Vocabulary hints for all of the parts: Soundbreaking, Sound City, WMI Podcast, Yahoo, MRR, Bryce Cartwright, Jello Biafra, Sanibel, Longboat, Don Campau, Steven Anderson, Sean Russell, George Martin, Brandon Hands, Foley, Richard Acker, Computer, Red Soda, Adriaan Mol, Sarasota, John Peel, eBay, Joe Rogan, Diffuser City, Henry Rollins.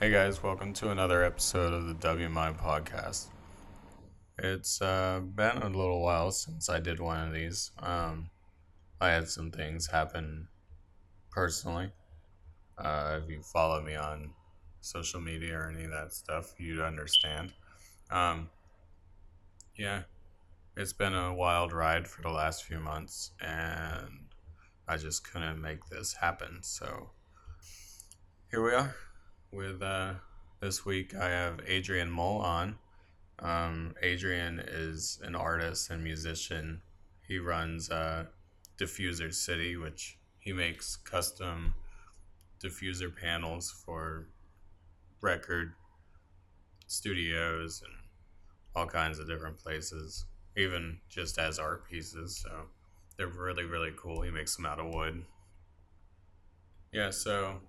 Hey guys, welcome to another episode of the WMI Podcast. It's been a little while since I did one of these. I had some things happen personally. If you follow me on social media or any of that stuff, you'd understand. It's been a wild ride for the last few months, and I just couldn't make this happen. So here we are. With this week, I have Adriaan Mol on. Adriaan is an artist and musician. He runs Diffuser City, which he makes custom diffuser panels for record studios and all kinds of different places, even just as art pieces. So they're really, really cool. He makes them out of wood. Yeah, so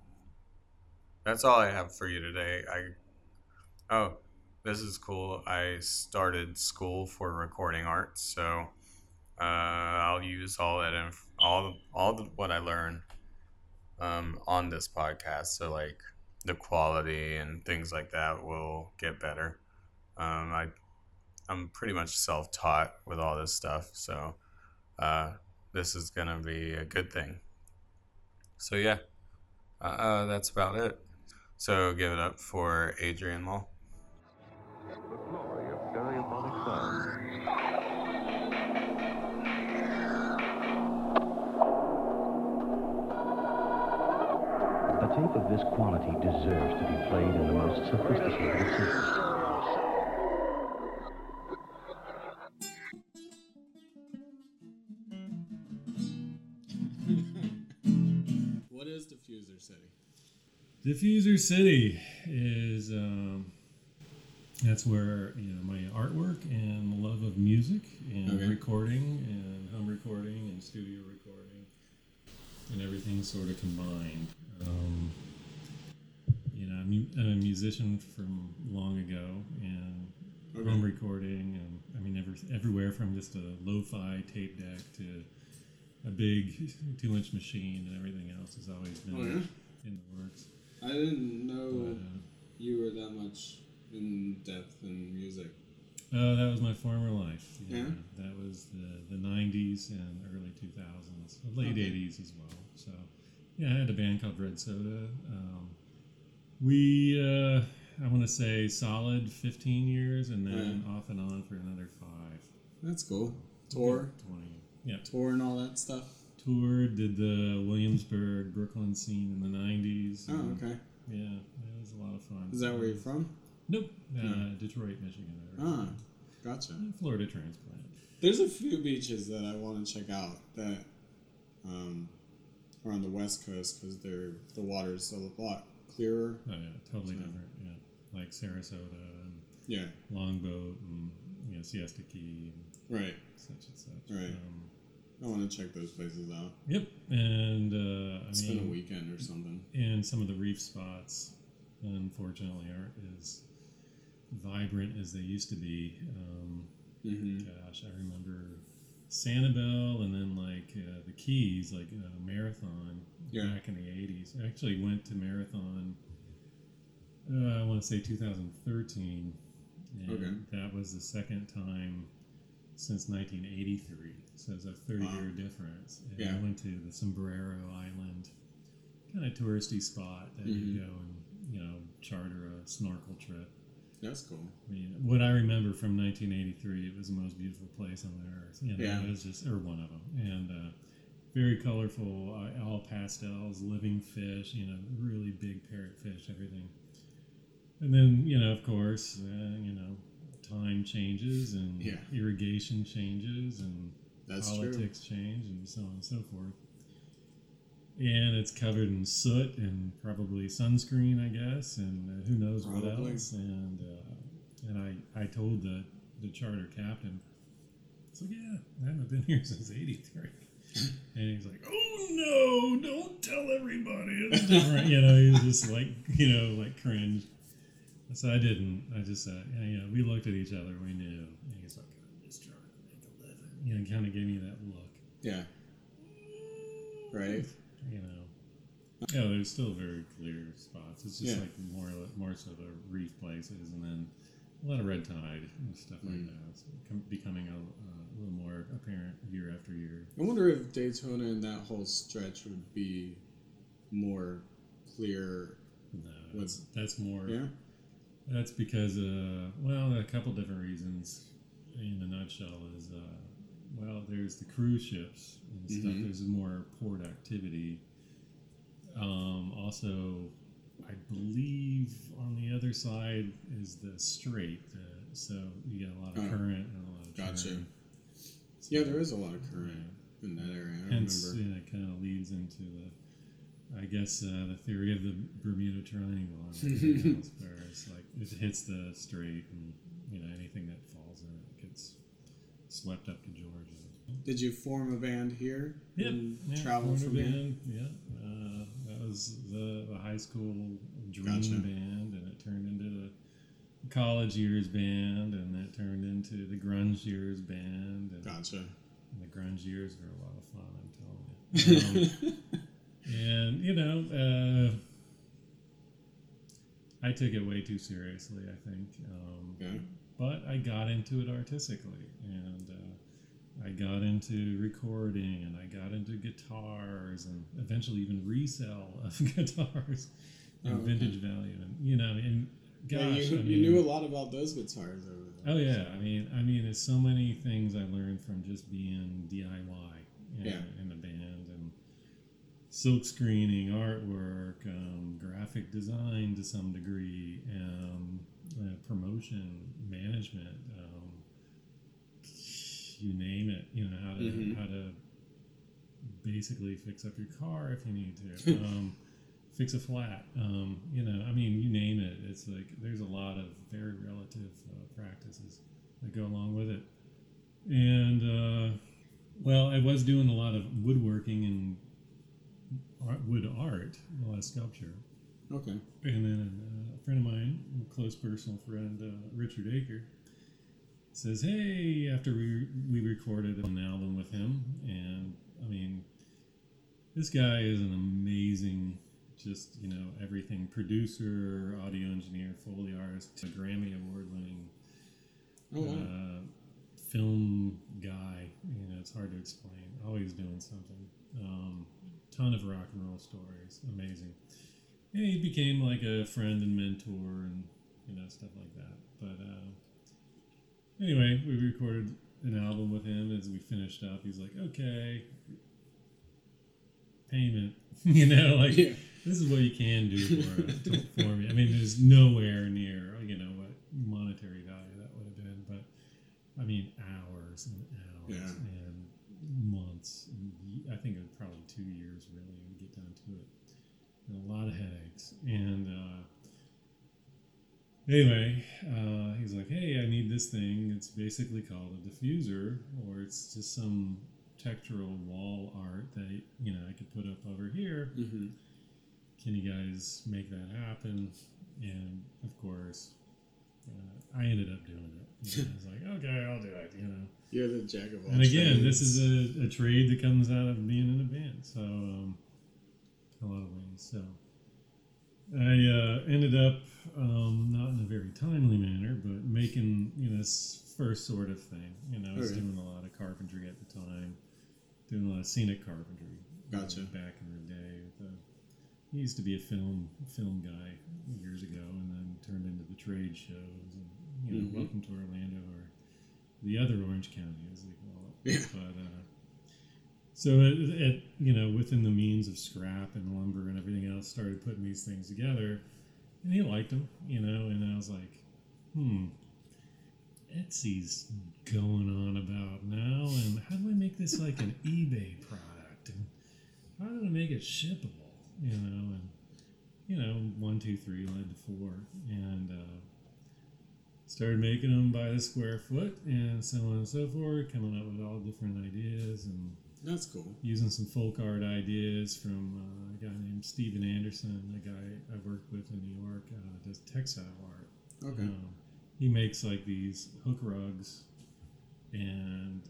that's all I have for you today. This is cool. I started school for recording art, so I'll use all that what I learned on this podcast. So like the quality and things like that will get better. I'm pretty much self-taught with all this stuff, so this is gonna be a good thing. So yeah, that's about it. So give it up for Adriaan Mol. The glory of Diabolic Sound. A tape of this quality deserves to be played in the most sophisticated systems. What is Diffuser City? Diffuser City is, that's where, my artwork and the love of music and recording and home recording and studio recording and everything sort of combined. I'm a musician from long ago, and home recording and everywhere from just a lo-fi tape deck to a big 2-inch machine and everything else has always been in the works. I didn't know you were that much in depth in music. Oh, that was my former life. Yeah. That was the 90s and early 2000s, late 80s as well. So, I had a band called Red Soda. I want to say solid 15 years and then off and on for another 5. That's cool. Tour? 20. Yeah. Tour and all that stuff? Toured, did the Williamsburg, Brooklyn scene in the 90s. Oh, okay. Yeah, it was a lot of fun. Is that where you're from? Nope. Detroit, Michigan. Ah, gotcha. Florida transplant. There's a few beaches that I want to check out that are on the West Coast because the water's a lot clearer. Oh, yeah, totally different. Yeah, like Sarasota and Longboat and Siesta Key and such and such. Right. I want to check those places out. Yep. And spend a weekend or something. And some of the reef spots, unfortunately, aren't as vibrant as they used to be. Gosh, I remember Sanibel and then the Keys, Marathon back in the 80s. I actually went to Marathon, I want to say 2013. And that was the second time since 1983, so it's a 30-year difference. And I went to the Sombrero Island, kind of touristy spot that you go and charter a snorkel trip. That's cool. I mean, what I remember from 1983, it was the most beautiful place on the earth. It was just one of them, and very colorful, all pastels, living fish, really big parrotfish, everything. And then of course, time changes and irrigation changes and that's politics change and so on and so forth. And it's covered in soot and probably sunscreen, I guess, and who knows what else. And I told the charter captain, it's I haven't been here since '83. And he's like, "Oh no, don't tell everybody it's different." He was just cringe. So I didn't. I just said, we looked at each other. We knew. And he's like, "I'm just trying to make a living." Kind of gave me that look. Yeah. Right. Yeah, there's still very clear spots. It's just like more so the reef places, and then a lot of red tide and stuff like that. So becoming a little more apparent year after year. I wonder if Daytona and that whole stretch would be more clear. No, that's more. Yeah? That's because, a couple different reasons in a nutshell is, there's the cruise ships and stuff. Mm-hmm. There's more port activity. Also, I believe on the other side is the strait, so you get a lot of current and a lot of turn. So, yeah, there is a lot of current in that area. I remember. It kind of leads into the theory of the Bermuda Triangle. Where it's like it hits the strait, and anything that falls in it gets swept up to Georgia. Did you form a band here? Yep. Travel from here? Yeah. Was the high school dream band, and it turned into the college years band, and it turned into the grunge years band. And and the grunge years were a lot of fun, I'm telling you. And I took it way too seriously, I think. But I got into it artistically, and I got into recording, and I got into guitars, and eventually even resale of guitars and vintage value. And, you knew a lot about those guitars over there. Oh, yeah. So. I mean, there's so many things I learned from just being DIY in the band, and silk screening, artwork, graphic design to some degree, promotion, management, you name it, how to basically fix up your car if you need to, fix a flat, you name it. It's like there's a lot of very relative practices that go along with it. And I was doing a lot of woodworking and wood art, a lot of sculpture. Okay. And then a friend of mine, a close personal friend, Richard Acker, says, hey, after we recorded an album with him, and this guy is an amazing, just everything, producer, audio engineer, Foley artist, a Grammy award-winning film guy. It's hard to explain. Always doing something. Ton of rock and roll stories. Amazing. And he became like a friend and mentor, and stuff like that. But anyway, we recorded an album with him. As we finished up, he's like, okay, payment. This is what you can do for me. There's nowhere near, what monetary value that would have been. But, hours and hours and months. I think it was probably 2 years, really, to get down to it. And a lot of headaches. And, anyway, he's like, hey, I need this thing. It's basically called a diffuser, or it's just some textural wall art that, I could put up over here. Mm-hmm. Can you guys make that happen? And, of course, I ended up doing it. I was like, okay, I'll do it, You're the jack of all trades. And, again, this is a trade that comes out of being in a band. So, a lot of ways, so... I ended up, not in a very timely manner, but making, this first sort of thing. I was doing a lot of carpentry at the time, doing a lot of scenic carpentry. Gotcha. Back in the day. He used to be a film guy years ago, and then turned into the trade shows. And, Welcome to Orlando, or the other Orange County, as they call it. Yeah. But, so it within the means of scrap and lumber and everything else, started putting these things together, and he liked them, and I was like, Etsy's going on about now, and how do I make this like an eBay product, and how do I make it shippable, and 1, 2, 3 led to 4, and started making them by the square foot, and so on and so forth, coming up with all different ideas, and that's cool. Using some folk art ideas from a guy named Steven Anderson, a guy I worked with in New York, does textile art. Okay. He makes like these hook rugs and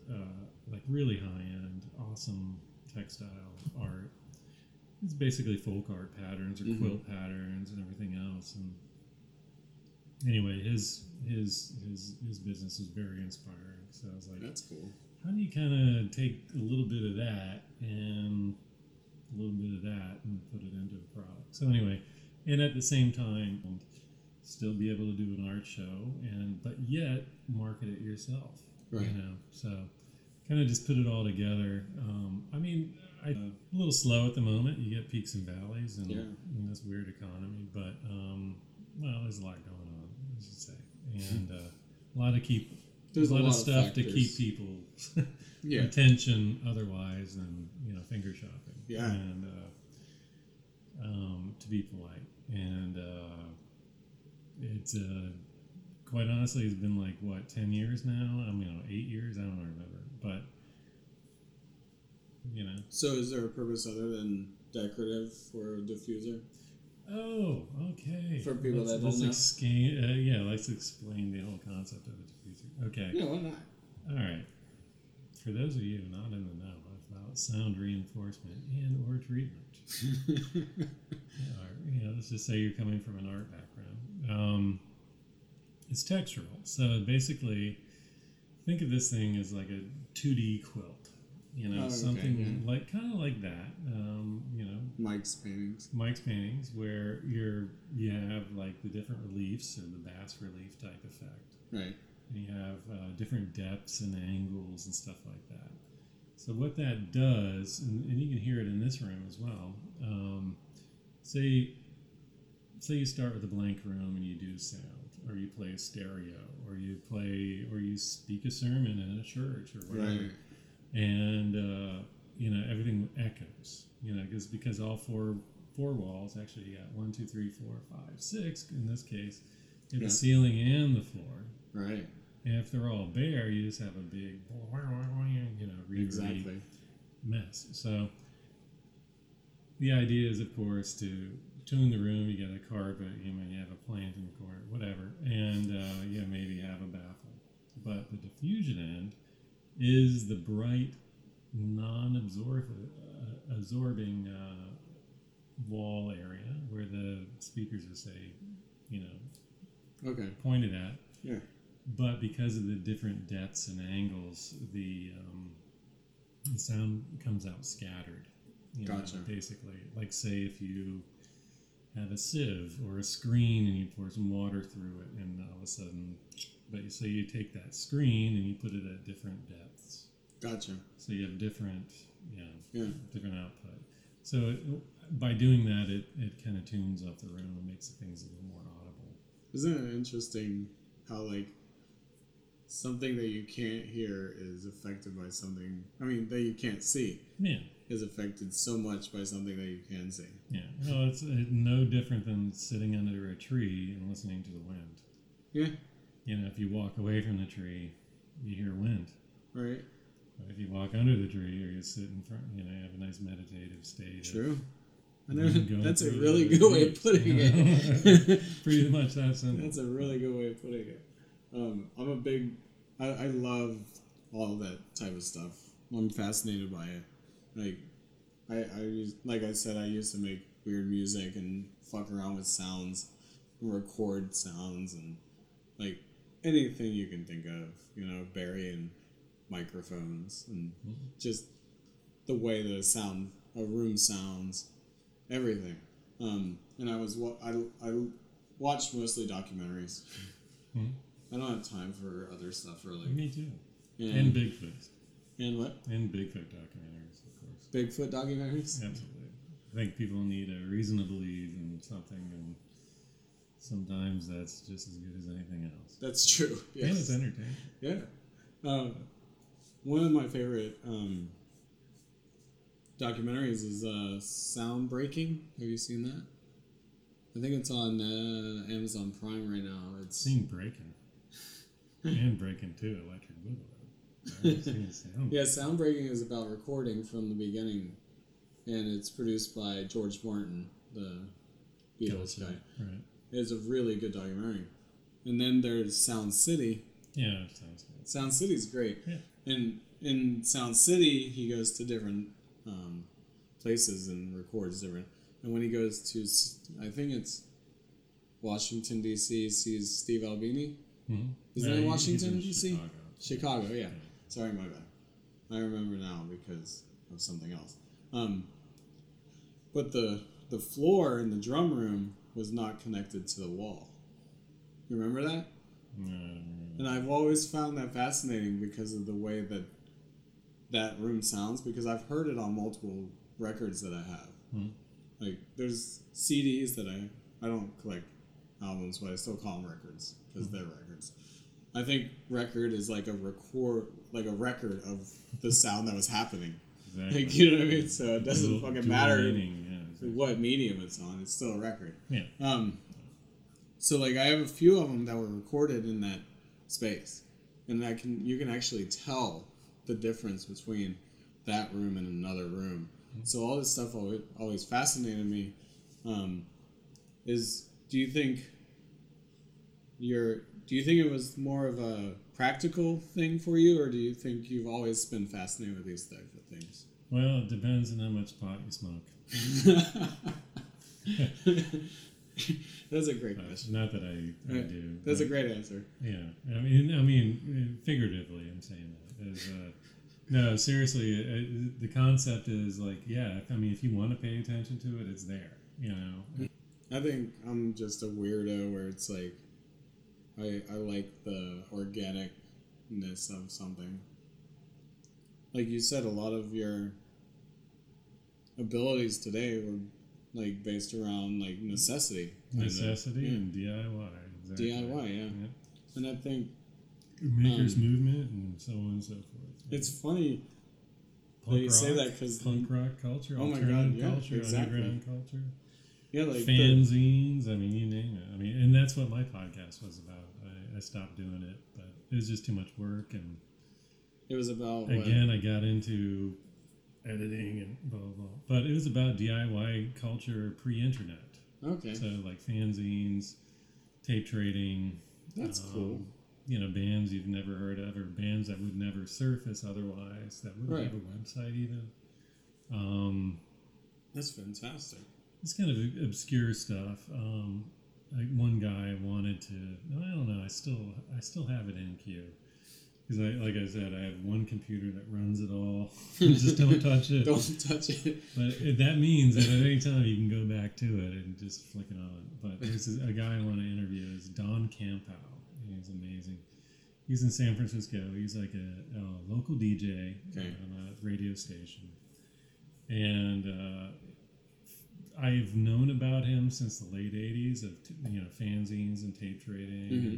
like really high-end, awesome textile art. It's basically folk art patterns or quilt patterns and everything else. And anyway, his business was very inspiring. So I was like, that's cool. How do you kind of take a little bit of that and a little bit of that and put it into a product? So anyway, and at the same time, still be able to do an art show but yet market it yourself. Right. You know, so kind of just put it all together. A little slow at the moment. You get peaks and valleys in this weird economy, but there's a lot going on, I should say, and a lot to keep. There's a lot of stuff factors to keep people's attention, otherwise, and finger shopping. Yeah, and to be polite, and it's quite honestly, it's been like 10 years now. 8 years. I don't remember, but. So is there a purpose other than decorative for a diffuser? Oh, okay. For people that don't know. Let's explain the whole concept of a diffuser. Okay. Yeah, why not? All right. For those of you not in the know about sound reinforcement and or treatment, let's just say you're coming from an art background. It's textural. So basically, think of this thing as like a 2D quilt. Like kind of like that. Mike's paintings, where you have like the different reliefs or the bas relief type effect, right? And you have different depths and angles and stuff like that. So what that does, and you can hear it in this room as well. Say you start with a blank room and you do sound, or you play a stereo, or you play, or you speak a sermon in a church or whatever. Right. And, everything echoes, because all four walls, actually, you got 1, 2, 3, 4, 5, 6, in this case, you have the ceiling and the floor. Right. And if they're all bare, you just have a big, mess. So the idea is, of course, to tune the room. You got a carpet, you have a plant in the corner, whatever. And, maybe have a baffle. But the diffusion end is the bright, non-absorbing wall area where the speakers are, pointed at. Yeah. But because of the different depths and angles, the sound comes out scattered. Gotcha. Basically, like say if you have a sieve or a screen and you pour some water through it, and all of a sudden. But so you take that screen and you put it at different depths. Gotcha. So you have different output. So by doing that, it kind of tunes up the room and makes things a little more audible. Isn't it interesting how something that you can't hear is affected by something? That you can't see. Yeah. Is affected so much by something that you can see. Yeah. Well, it's no different than sitting under a tree and listening to the wind. Yeah. If you walk away from the tree, you hear wind. Right. But if you walk under the tree, or you sit in front, you have a nice meditative state. True. That's a really good way of putting it. Pretty much that's it. That's a really good way of putting it. I love all that type of stuff. I'm fascinated by it. I used to make weird music and fuck around with sounds, and record sounds and. Anything you can think of, burying microphones and just the way the sound, a room sounds, everything. And I watched mostly documentaries. Mm-hmm. I don't have time for other stuff really. Me too. And Bigfoot. And what? And Bigfoot documentaries, of course. Bigfoot documentaries? Absolutely. I think people need a reason to believe in something and. Sometimes that's just as good as anything else. That's true. Yes. And it's entertaining. Yeah. One of my favorite documentaries is Soundbreaking. Have you seen that? I think it's on Amazon Prime right now. It's seen Breaking. And Breaking too, Electric Boogaloo. Soundbreaking is about recording from the beginning. And it's produced by George Martin, the Beatles guy. Right. It's a really good documentary. And then there's Sound City. Yeah, Sound City. Sound City's great. Yeah. And in Sound City, he goes to different places and records different. And when he goes to, I think it's Washington, D.C., sees Steve Albini. Mm-hmm. Is that in Washington, D.C.? Chicago, yeah. Sorry, my bad. I remember now because of something else. But the floor in the drum room was not connected to the wall. You remember that? And I've always found that fascinating because of the way that that room sounds, because I've heard it on multiple records that I have. Like, there's CDs that I don't collect albums, but I still call them records because they're records. I think record is like a record of the sound that was happening. Exactly. Like, you know what I mean? So it doesn't fucking matter what medium it's on. It's still a record. Yeah. So like I have a few of them that were recorded in that space, and you can actually tell the difference between that room and another room. So all this stuff always fascinated me. Do you think it was more of a practical thing for you, or do you think you've always been fascinated with these type of things? Well, it depends on how much pot you smoke. That's a great question. Not that I do. That's a great answer. Yeah, I mean, figuratively, I'm saying that. No, seriously, the concept is like, yeah. I mean, if you want to pay attention to it, it's there. You know. I think I'm just a weirdo where it's like, I like the organicness of something. Like you said, a lot of your abilities today were like based around like necessity and DIY. Exactly. DIY, yeah. And I think maker's movement and so on and so forth. Right? It's funny they say that because punk rock culture, underground culture, yeah, like fanzines. I mean, you name it. I mean, and that's what my podcast was about. I stopped doing it, but it was just too much work, and it was about I got into editing and blah, blah, blah. But it was about DIY culture pre-internet. Okay. So like fanzines, tape trading. That's cool. You know, bands you've never heard of, or bands that would never surface otherwise, that wouldn't have a website even. That's fantastic. It's kind of obscure stuff. Like one guy wanted to, I don't know, I still have it in queue. Because, like I said, I have one computer that runs it all. Just don't touch it. Don't touch it. But that means that at any time you can go back to it and just flick it on. But there's a guy I want to interview is Don Campau. He's amazing. He's in San Francisco. He's like a local DJ on a radio station. And I've known about him since the late 80s of fanzines and tape trading. Mm-hmm.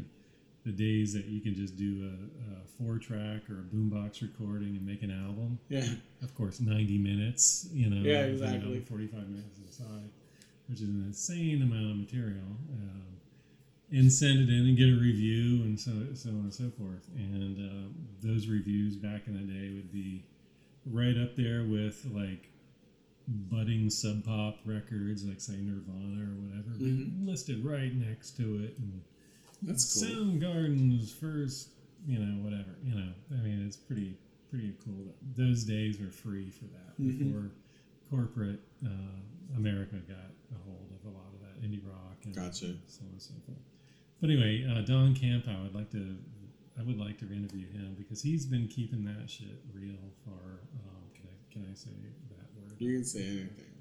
The days that you can just do a 4-track or a boombox recording and make an album. Yeah. Of course, 90 minutes, Yeah, exactly. 45 minutes inside, which is an insane amount of material. And send it in and get a review and so on and so forth. And those reviews back in the day would be right up there with, like, budding Sub Pop records, like, say, Nirvana or whatever, mm-hmm. listed right next to it. And that's cool. Soundgarden's first, whatever, I mean, it's pretty cool. Those days were free for that before corporate America got a hold of a lot of that indie rock and so on and so forth. But anyway, Don Campau, I would like to interview him because he's been keeping that shit real for. Can I say that word? You can say anything.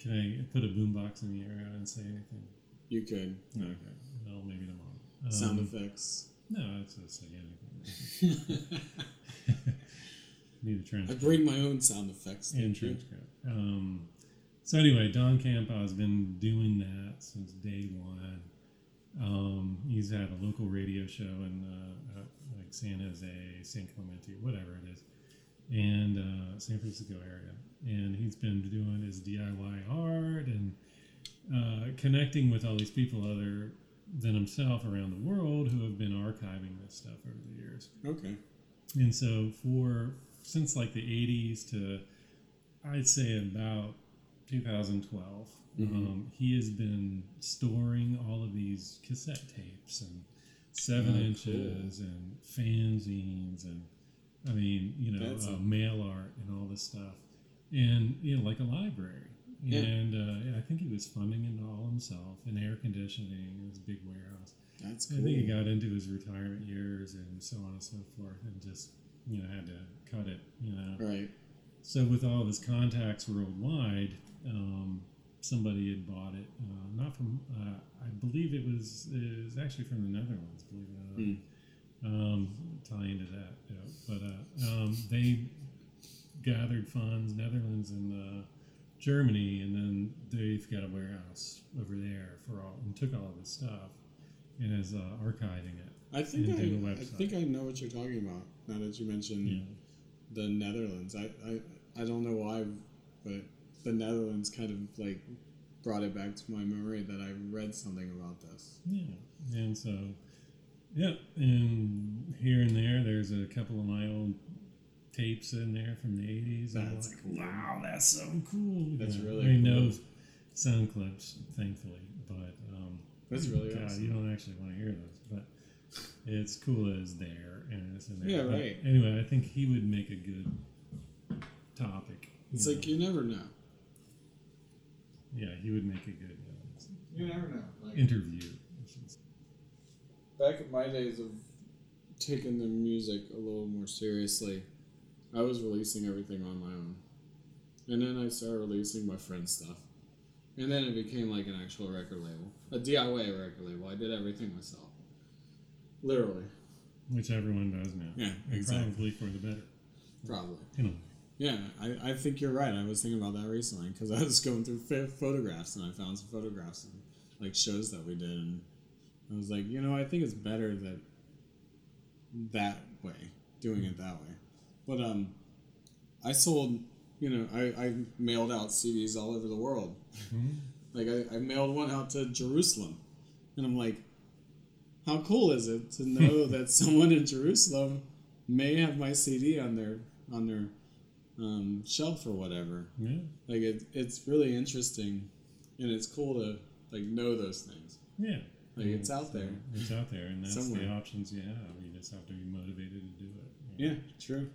Can I put a boombox in the air and say anything? You could. Okay. No, maybe tomorrow. Sound effects. No, that's what I say. Anything. Need a transcript. I bring my own sound effects. And transcript. So anyway, Don Campau has been doing that since day one. He's had a local radio show in like San Jose, San Clemente, whatever it is, and San Francisco area. And he's been doing his DIY art and connecting with all these people other than himself around the world who have been archiving this stuff over the years. Okay. And so since like the 80s to I'd say about 2012, mm-hmm. He has been storing all of these cassette tapes and 7 inches and fanzines and mail art and all this stuff. and like a library. Yeah. And I think he was funding it all himself, and air conditioning in his big warehouse. That's cool. I think he got into his retirement years and so on and so forth, and just had to cut it. Right. So with all of his contacts worldwide, somebody had bought it. Not from, I believe it was actually from the Netherlands. Believe it or not. Tie into that, but they gathered funds, Netherlands and Germany, and then they've got a warehouse over there for all, and took all of this stuff and is archiving it. I think I know what you're talking about now that you mentioned the Netherlands. I don't know why, but the Netherlands kind of like brought it back to my memory that I read something about this. Yeah, and so. Yep, and here and there's a couple of my old tapes in there from the 80s. That's cool. Wow, that's so cool. That's really cool. I mean, no sound clips, thankfully, but that's really awesome. You don't actually want to hear those, but it's cool that it's there and it's in there. Yeah, but right. Anyway, I think he would make a good topic. It's like you never know. Yeah, he would make a good you never know. Like, interview. Back in my days of taking the music a little more seriously, I was releasing everything on my own. And then I started releasing my friend's stuff. And then it became like an actual record label. A DIY record label. I did everything myself. Literally. Which everyone does now. Yeah, exactly. Probably for the better. Probably. Yeah, I think you're right. I was thinking about that recently because I was going through photographs and I found some photographs and like shows that we did and I was like, I think it's better that way, doing it that way. But I sold, I mailed out CDs all over the world. Mm-hmm. Like I mailed one out to Jerusalem, and I'm like, how cool is it to know that someone in Jerusalem may have my CD on their shelf or whatever? Yeah. Like it's really interesting, and it's cool to like know those things. Yeah. Like it's out there. It's out there, and that's somewhere. The options you have. You just have to be motivated to do it. You know? Yeah, true.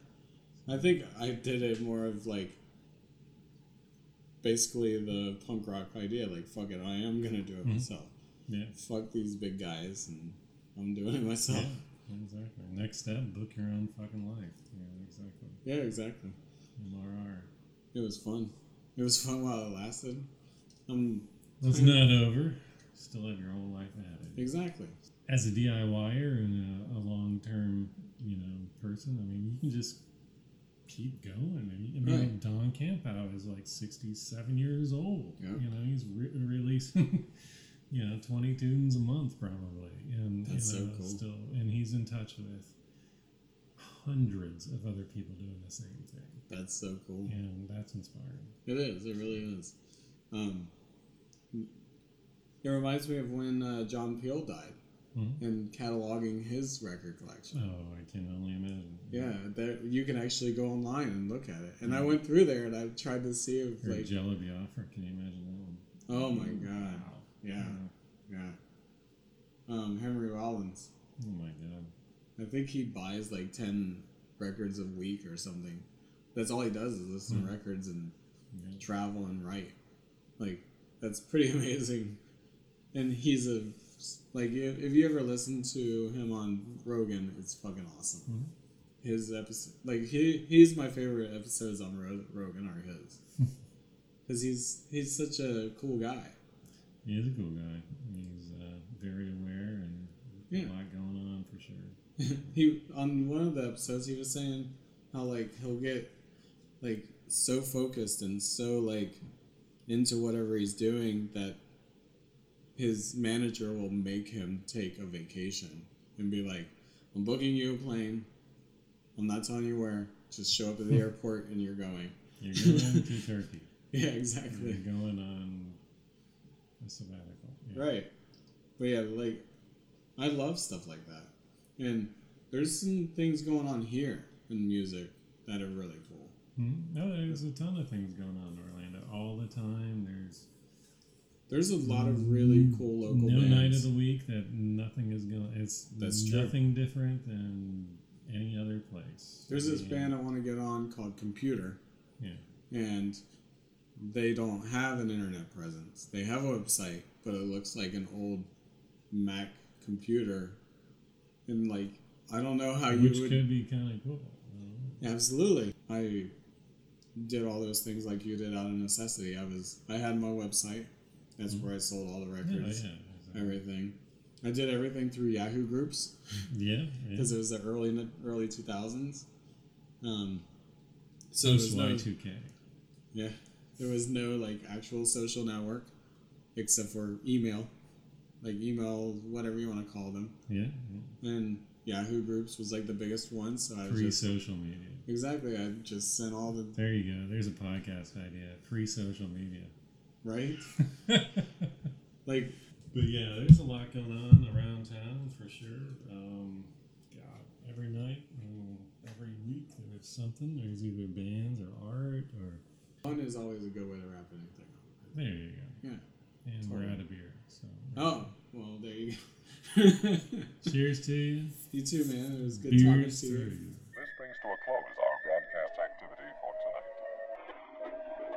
I think I did it more of like basically the punk rock idea. Like, fuck it, I am going to do it myself. Yeah. Fuck these big guys, and I'm doing it myself. Yeah, exactly. Next step, book your own fucking life. Yeah, exactly. Yeah, exactly. MRR. It was fun. It was fun while it lasted. It's not over. Still have your whole life ahead. Exactly. As a DIYer and a long-term, person, I mean, you can just keep going. I mean, right. Don Campau is like 67 years old. Yep. He's releasing, 20 tunes a month probably, and that's so cool. Still, and he's in touch with hundreds of other people doing the same thing. That's so cool. And that's inspiring. It is. It really is. It reminds me of when John Peel died and cataloging his record collection. Oh, I can only imagine. Yeah, you can actually go online and look at it. And I went through there and I tried to see if like... Jello Biafra, can you imagine that one? Oh my God. Wow. Yeah. Henry Rollins. Oh my God. I think he buys like 10 records a week or something. That's all he does is listen to records and travel and write. Like, that's pretty amazing. And he's if you ever listen to him on Rogan, it's fucking awesome. Mm-hmm. His episode, like he's my favorite episodes on Rogan are his. Because he's such a cool guy. He is a cool guy. He's very aware and a lot going on for sure. He on one of the episodes he was saying how like he'll get like so focused and so like into whatever he's doing that his manager will make him take a vacation and be like, I'm booking you a plane. I'm not telling you where. Just show up at the airport and you're going. You're going to Turkey. Yeah, exactly. You're going on a sabbatical. Yeah. Right. But yeah, like, I love stuff like that. And there's some things going on here in music that are really cool. Mm-hmm. No, there's a ton of things going on in Orlando all the time. There's a lot of really cool local bands. No night of the week that nothing is going... That's nothing different than any other place. There's this band I want to get on called Computer. Yeah. and they don't have an internet presence. They have a website, but it looks like an old Mac computer, and like I don't know how you would. Which could be kind of cool. Absolutely, I did all those things like you did out of necessity. I had my website. That's where I sold all the records, exactly. Everything. I did everything through Yahoo groups. Yeah, because it was the early 2000s. So it was Y2K. Yeah, there was no like actual social network, except for email, whatever you want to call them. Yeah. And Yahoo groups was like the biggest one. So free social media. Exactly. I just sent all the. There you go. There's a podcast idea. Free social media. Right. But yeah, there's a lot going on around town for sure. God, every night, every week there's something. There's either bands or art or. Fun is always a good way to wrap anything up. There you go. Yeah. And we're out of beer. So. Oh, well, there you go. Cheers to you. You too, man. It was good talking to you. This brings to a close our broadcast activity for tonight.